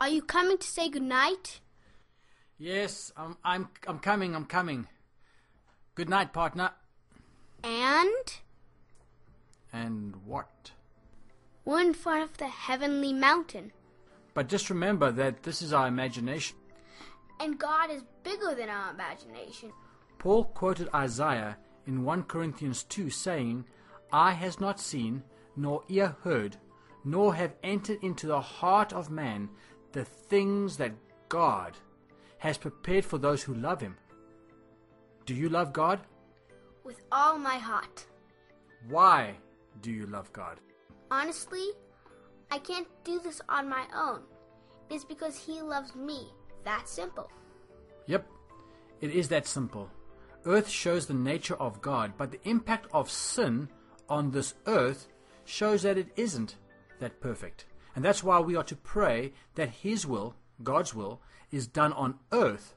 Are you coming to say goodnight? Yes, I'm coming. Good night, partner. And what? We're in front of the heavenly mountain. But just remember that this is our imagination. And God is bigger than our imagination. Paul quoted Isaiah in 1 Corinthians 2 saying, "Eye has not seen, nor ear heard, nor have entered into the heart of man the things that God has prepared for those who love Him." Do you love God? With all my heart. Why do you love God? Honestly, I can't do this on my own. It's because He loves me. That simple. Yep, it is that simple. Earth shows the nature of God, but the impact of sin on this earth shows that it isn't that perfect. And that's why we are to pray that His will, God's will, is done on earth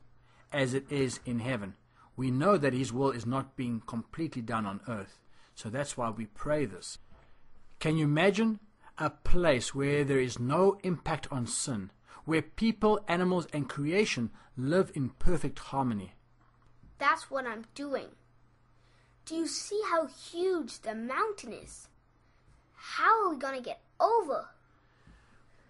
as it is in heaven. We know that His will is not being completely done on earth. So that's why we pray this. Can you imagine a place where there is no impact on sin, where people, animals, and creation live in perfect harmony? That's what I'm doing. Do you see how huge the mountain is? How are we going to get over?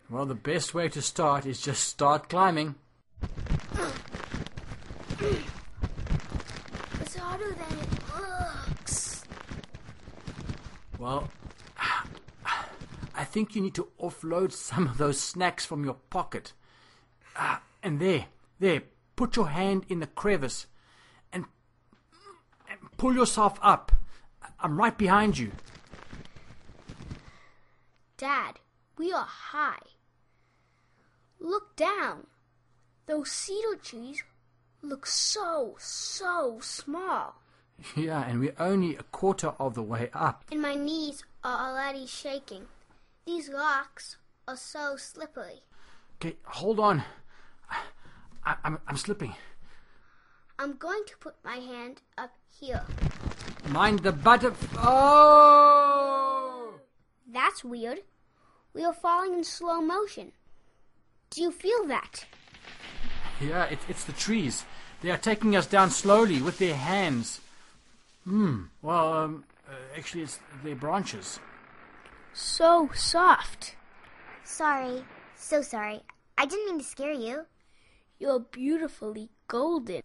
Well, the best way to start is just start climbing. It's harder than it looks. Well, I think you need to offload some of those snacks from your pocket. And there, put your hand in the crevice and pull yourself up. I'm right behind you. Dad, we are high. Look down. Those cedar trees look so small. Yeah, and we're only a quarter of the way up. And my knees are already shaking. These rocks are so slippery. Okay, hold on. I'm slipping. I'm going to put my hand up here. Mind the butterfly. Oh! That's weird. We are falling in slow motion. Do you feel that? Yeah, it's the trees. They are taking us down slowly with their hands. Well, actually, it's their branches. So soft. Sorry. So sorry. I didn't mean to scare you. You're beautifully golden.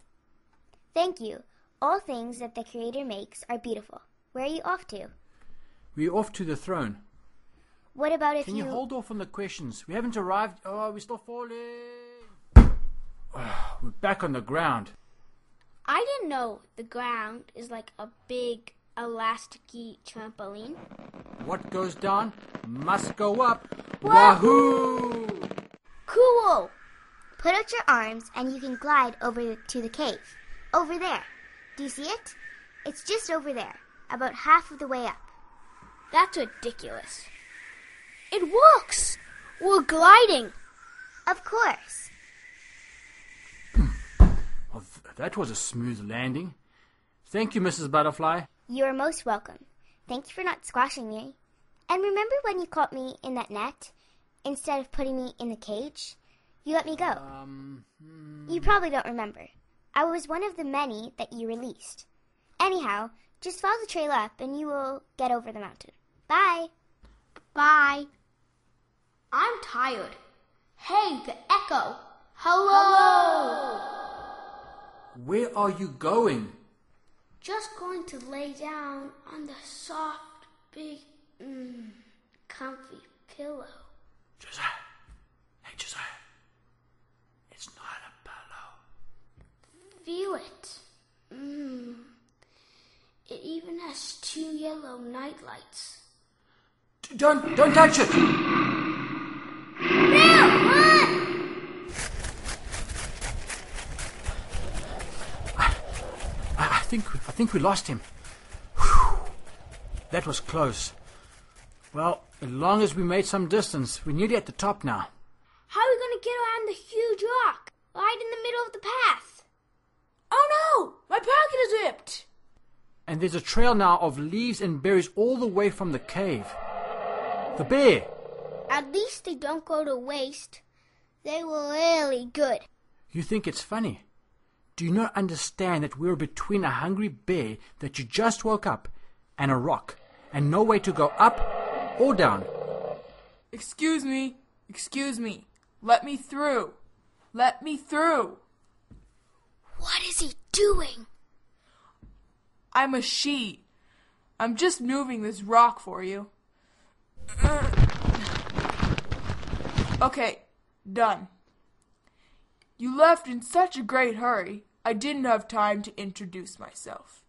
Thank you. All things that the Creator makes are beautiful. Where are you off to? We're off to the throne. What about if Can you hold off on the questions? We haven't arrived. Oh, we're still falling. We're back on the ground. I didn't know the ground is like a big elasticy trampoline. What goes down must go up. Wahoo! Cool! Put out your arms and you can glide over to the cave. Over there. Do you see it? It's just over there, about half of the way up. That's ridiculous. It works! We're gliding! Of course. Well, that was a smooth landing. Thank you, Mrs. Butterfly. You are most welcome. Thank you for not squashing me. And remember when you caught me in that net? Instead of putting me in the cage, you let me go. You probably don't remember. I was one of the many that you released. Anyhow, just follow the trail up and you will get over the mountain. Bye. Bye. I'm tired. Hey, the echo. Hello. Where are you going? Just going to lay down on the soft, big, comfy pillow. Josiah. Hey, Josiah. It's not a pillow. Feel it. It even has two yellow nightlights. Don't touch it! No! Run! I think we lost him. Whew. That was close. Well, as long as we made some distance, we're nearly at the top now. How are we going to get around the huge rock, right in the middle of the path? Oh no! My pocket is ripped! And there's a trail now of leaves and berries all the way from the cave. The bear! At least they don't go to waste. They were really good. You think it's funny? Do you not understand that we were between a hungry bear that you just woke up and a rock, and no way to go up or down? Excuse me. Let me through. What is he doing? I'm a she. I'm just moving this rock for you. Okay, done. You left in such a great hurry, I didn't have time to introduce myself.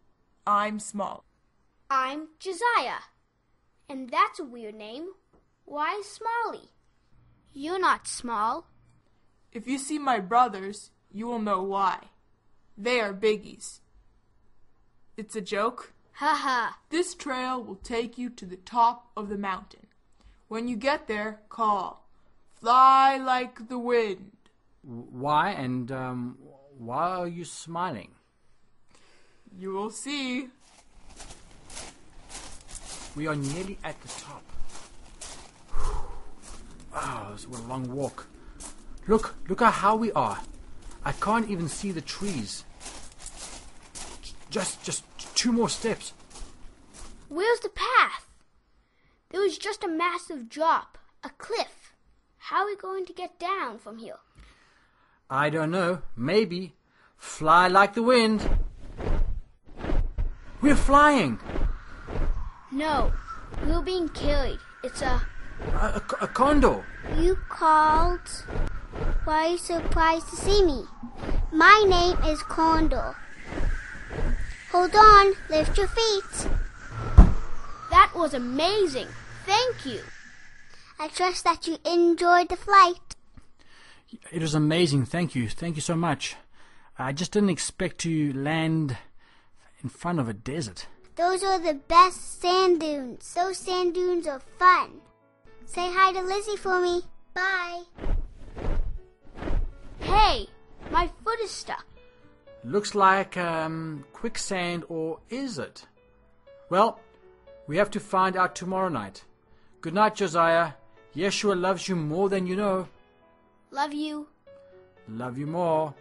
I'm Small. I'm Josiah. And that's a weird name. Why Smally? You're not small. If you see my brothers, you will know why. They are biggies. It's a joke. Haha. This trail will take you to the top of the mountain. When you get there, call, "Fly like the wind." Why and why are you smiling? You will see. We are nearly at the top. Oh, this was a long walk. Look at how we are. I can't even see the trees. Just two more steps. Where's the path? There was just a massive drop, a cliff. How are we going to get down from here? I don't know. Maybe. Fly like the wind. We're flying. No, we're being carried. It's a condor. You called? Why are you surprised to see me? My name is Condor. Hold on, lift your feet. That was amazing. Thank you. I trust that you enjoyed the flight. It was amazing. Thank you so much. I just didn't expect to land in front of a desert. Those are the best sand dunes. Those sand dunes are fun. Say hi to Lizzie for me. Bye. Hey, my foot is stuck. Looks like quicksand, or is it? Well, we have to find out tomorrow night. Good night, Josiah. Yeshua loves you more than you know. Love you. Love you more.